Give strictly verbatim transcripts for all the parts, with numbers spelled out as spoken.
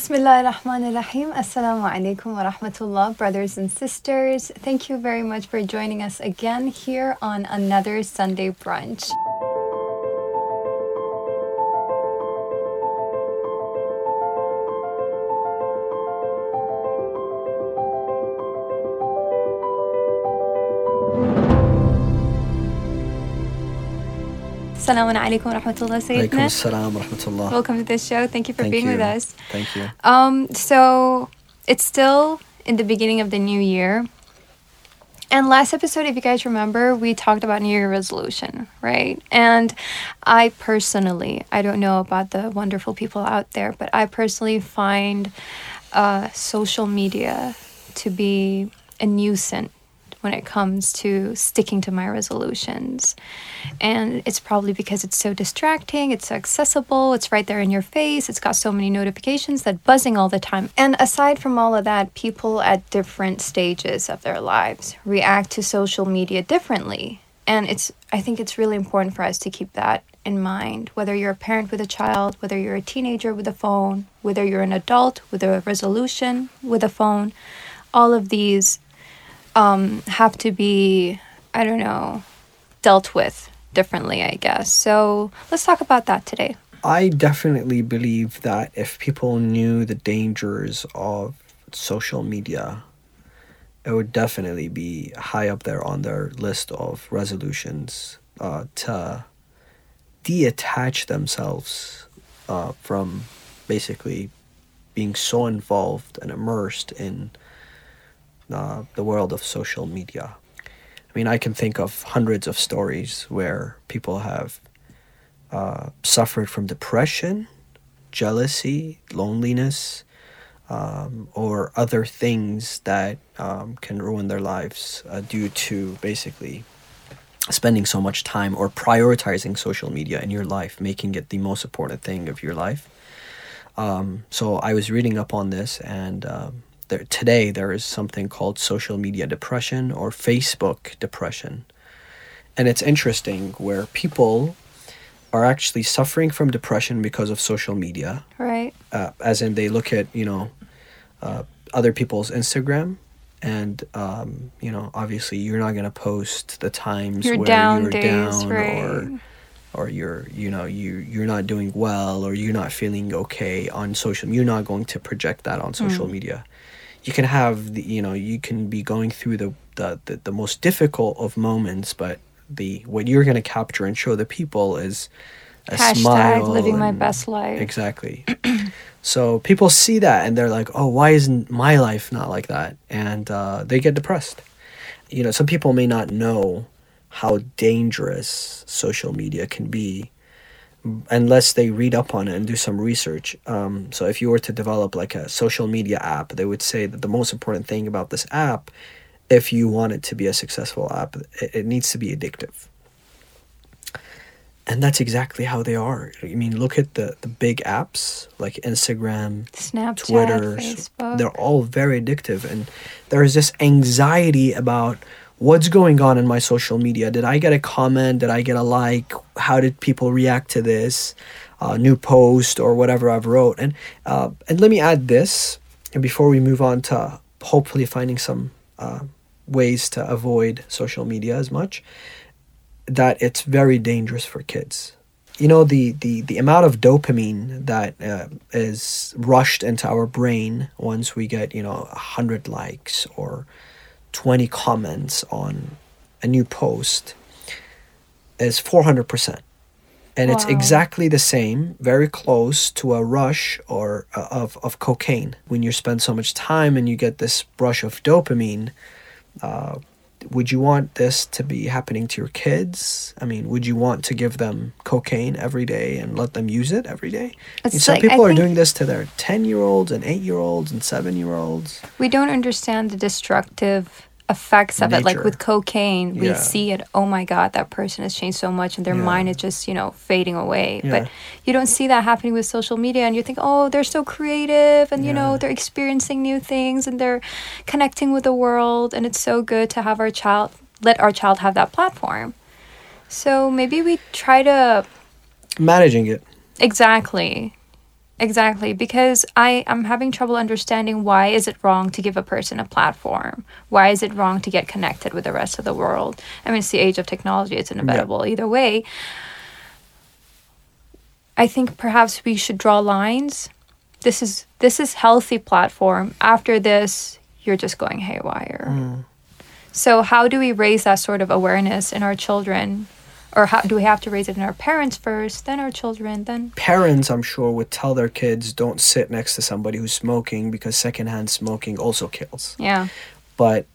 Bismillahir Rahmanir Rahim. Assalamu alaikum wa rahmatullah, brothers and sisters. Thank you very much for joining us again here on another Sunday brunch. Assalamu alaikum wa rahmatullah, Sayyidina. Assalamu alaikum wa rahmatullah. Welcome to this show. Thank you for Thank being you. with us. Thank you. Um, so, it's still in the beginning of the new year. And last episode, if you guys remember, we talked about New Year resolution, right? And I personally, I don't know about the wonderful people out there, but I personally find uh, social media to be a nuisance when it comes to sticking to my resolutions. And it's probably because it's so distracting, it's so accessible, it's right there in your face, it's got so many notifications that buzzing all the time. And aside from all of that, people at different stages of their lives react to social media differently. And it's I think it's really important for us to keep that in mind, whether you're a parent with a child, whether you're a teenager with a phone, whether you're an adult with a resolution with a phone, all of these Um, have to be, I don't know, dealt with differently, I guess. So let's talk about that today. I definitely believe that if people knew the dangers of social media, it would definitely be high up there on their list of resolutions uh, to detach themselves uh, from basically being so involved and immersed in Uh, the world of social media. I mean, I can think of hundreds of stories where people have uh, suffered from depression, jealousy, loneliness, um, or other things that um, can ruin their lives uh, due to basically spending so much time or prioritizing social media in your life, making it the most important thing of your life. Um, so I was reading up on this, and um, There, today there is something called social media depression or Facebook depression. And it's interesting where people are actually suffering from depression because of social media. Right. Uh, as in they look at, you know, uh, other people's Instagram and, um, you know, obviously you're not going to post the times you're where down you're days, down right. or... or you're, you know, you, you're not doing well, or you're not feeling okay on social. You're not going to project that on social mm. media. You can have, the, you know, you can be going through the, the, the, the most difficult of moments, but the what you're going to capture and show the people is a Hashtag smile. Hashtag living and, my best life. Exactly. So people see that and they're like, oh, why isn't my life not like that? And uh, they get depressed. You know, some people may not know how dangerous social media can be unless they read up on it and do some research. Um, so if you were to develop like a social media app, they would say that the most important thing about this app, if you want it to be a successful app, it, it needs to be addictive. And that's exactly how they are. I mean, look at the, the big apps like Instagram, Snapchat, Twitter, Facebook. They're all very addictive. And there is this anxiety about what's going on in my social media. Did I get a comment? Did I get a like? How did people react to this uh, new post or whatever I've wrote? And uh, and let me add this, and before we move on to hopefully finding some uh, ways to avoid social media as much, that it's very dangerous for kids. You know, the the, the amount of dopamine that uh, is rushed into our brain once we get, you know, one hundred likes or twenty comments on a new post is four hundred percent. And wow. It's exactly the same, very close to a rush or uh, of, of cocaine. When you spend so much time and you get this rush of dopamine, uh, would you want this to be happening to your kids? I mean, would you want to give them cocaine every day and let them use it every day? It's and some like, people I are doing this to their ten-year-olds and eight-year-olds and seven-year-olds. We don't understand the destructive effects of Nature. it. Like with cocaine, we yeah. see it, oh my God, that person has changed so much and their yeah. mind is just, you know, fading away. Yeah. But you don't see that happening with social media and you think, oh, they're so creative and, yeah. you know, they're experiencing new things and they're connecting with the world and it's so good to have our child, let our child have that platform. So maybe we try to... managing it. Exactly. Exactly, because I am having trouble understanding why is it wrong to give a person a platform? Why is it wrong to get connected with the rest of the world? I mean, it's the age of technology. It's inevitable yeah. either way. I think perhaps we should draw lines. This is this is healthy platform. After this, you're just going haywire. Mm. So how do we raise that sort of awareness in our children? Or how do we have to raise it in our parents first, then our children, then... Parents, I'm sure, would tell their kids, don't sit next to somebody who's smoking because secondhand smoking also kills. Yeah. But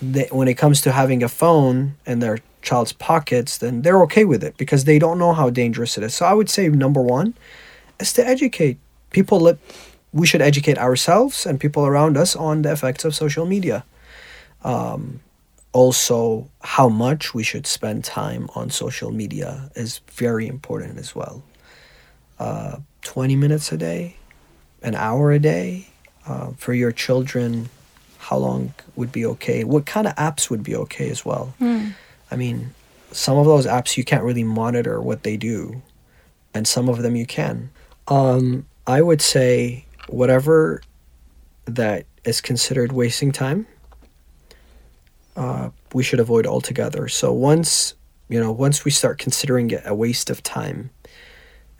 they, when it comes to having a phone in their child's pockets, then they're okay with it because they don't know how dangerous it is. So I would say number one is to educate people. Let, we should educate ourselves and people around us on the effects of social media. Um... Also, how much we should spend time on social media is very important as well. Uh, twenty minutes a day, an hour a day. Uh, for your children, how long would be okay? What kind of apps would be okay as well? Mm. I mean, some of those apps you can't really monitor what they do, and some of them you can. Um, I would say whatever that is considered wasting time, Uh, we should avoid altogether. So once, you know, once we start considering it a waste of time,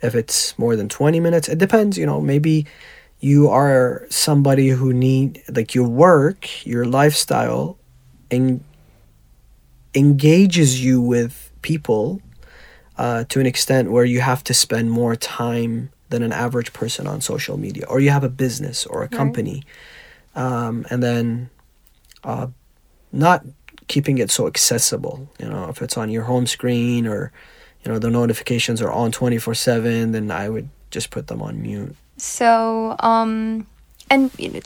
if it's more than twenty minutes, it depends, you know, maybe you are somebody who need, like your work, your lifestyle en- engages you with people uh, to an extent where you have to spend more time than an average person on social media, or you have a business or a company. Right. Um, and then... Uh, not keeping it so accessible, you know, if it's on your home screen or, you know, the notifications are on twenty-four seven, then I would just put them on mute. So, um, and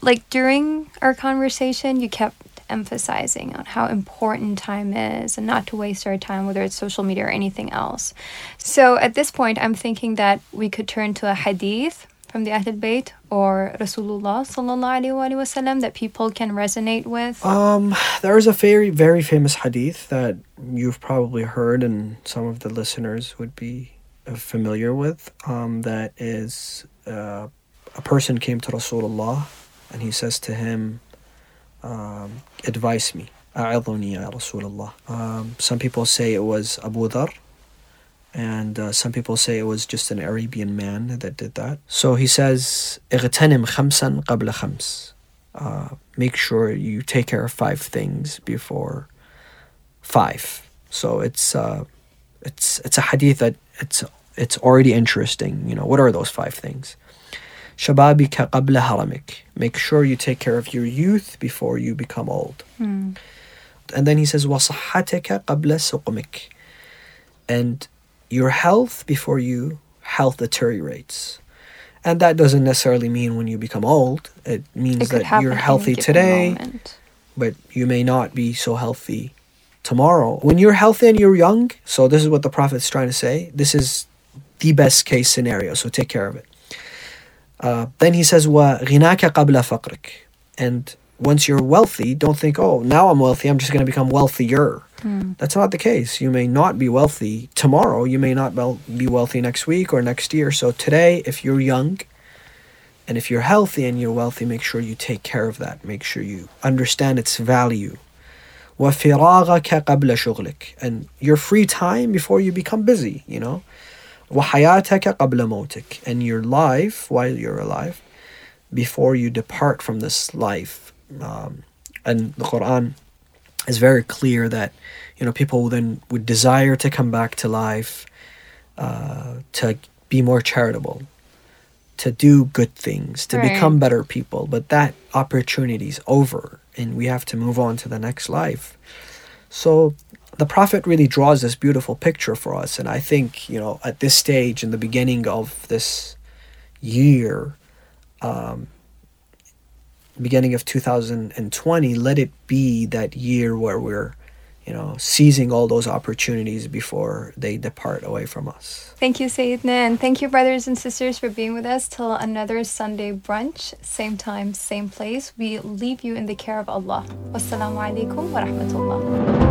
like during our conversation, you kept emphasizing on how important time is and not to waste our time, whether it's social media or anything else. So at this point, I'm thinking that we could turn to a hadith from the Ahlul Bayt or Rasulullah sallallahu alaihi wasallam that people can resonate with? Um, there is a very, very famous hadith that you've probably heard and some of the listeners would be familiar with. Um, that is, uh, a person came to Rasulullah and he says to him, um, advise me. A'idhuni ya Rasulullah. Um, some people say it was Abu Dharr. And uh, some people say it was just an Arabian man that did that. So he says, اغتنم خمسا قبل خمس. Uh, make sure you take care of five things before five. So it's uh, it's it's a hadith that it's it's already interesting. You know, what are those five things? شبابك قبل هرمك. Make sure you take care of your youth before you become old. Mm. And then he says, وصحتك قبل سقمك. And your health before you health deteriorates. And that doesn't necessarily mean when you become old. It means it that you're healthy today, moment. But you may not be so healthy tomorrow. When you're healthy and you're young, so this is what the Prophet is trying to say, this is the best case scenario, so take care of it. Uh, then he says, وَغِنَاكَ قَبْلَ فَقْرِكَ. And once you're wealthy, don't think, oh, now I'm wealthy, I'm just going to become wealthier. Mm. That's not the case. You may not be wealthy tomorrow. You may not be wealthy next week or next year. So today, if you're young and if you're healthy and you're wealthy, make sure you take care of that. Make sure you understand its value. وَفِرَاغَكَ قَبْلَ شُغْلِكَ. And your free time before you become busy, you know. وَحَيَاتَكَ قَبْلَ مَوْتِكَ. And your life, while you're alive, before you depart from this life. Um, and the Quran is very clear that, you know, people then would desire to come back to life, uh, to be more charitable, to do good things, to right. become better people. But that opportunity is over and we have to move on to the next life. So the Prophet really draws this beautiful picture for us. And I think, you know, at this stage in the beginning of this year, um, beginning of two thousand twenty, let it be that year where we're, you know, seizing all those opportunities before they depart away from us. Thank you, Sayyidna, and thank you, brothers and sisters, for being with us till another Sunday brunch, same time, same place. We leave you in the care of Allah. Wassalamu alaikum wa rahmatullah.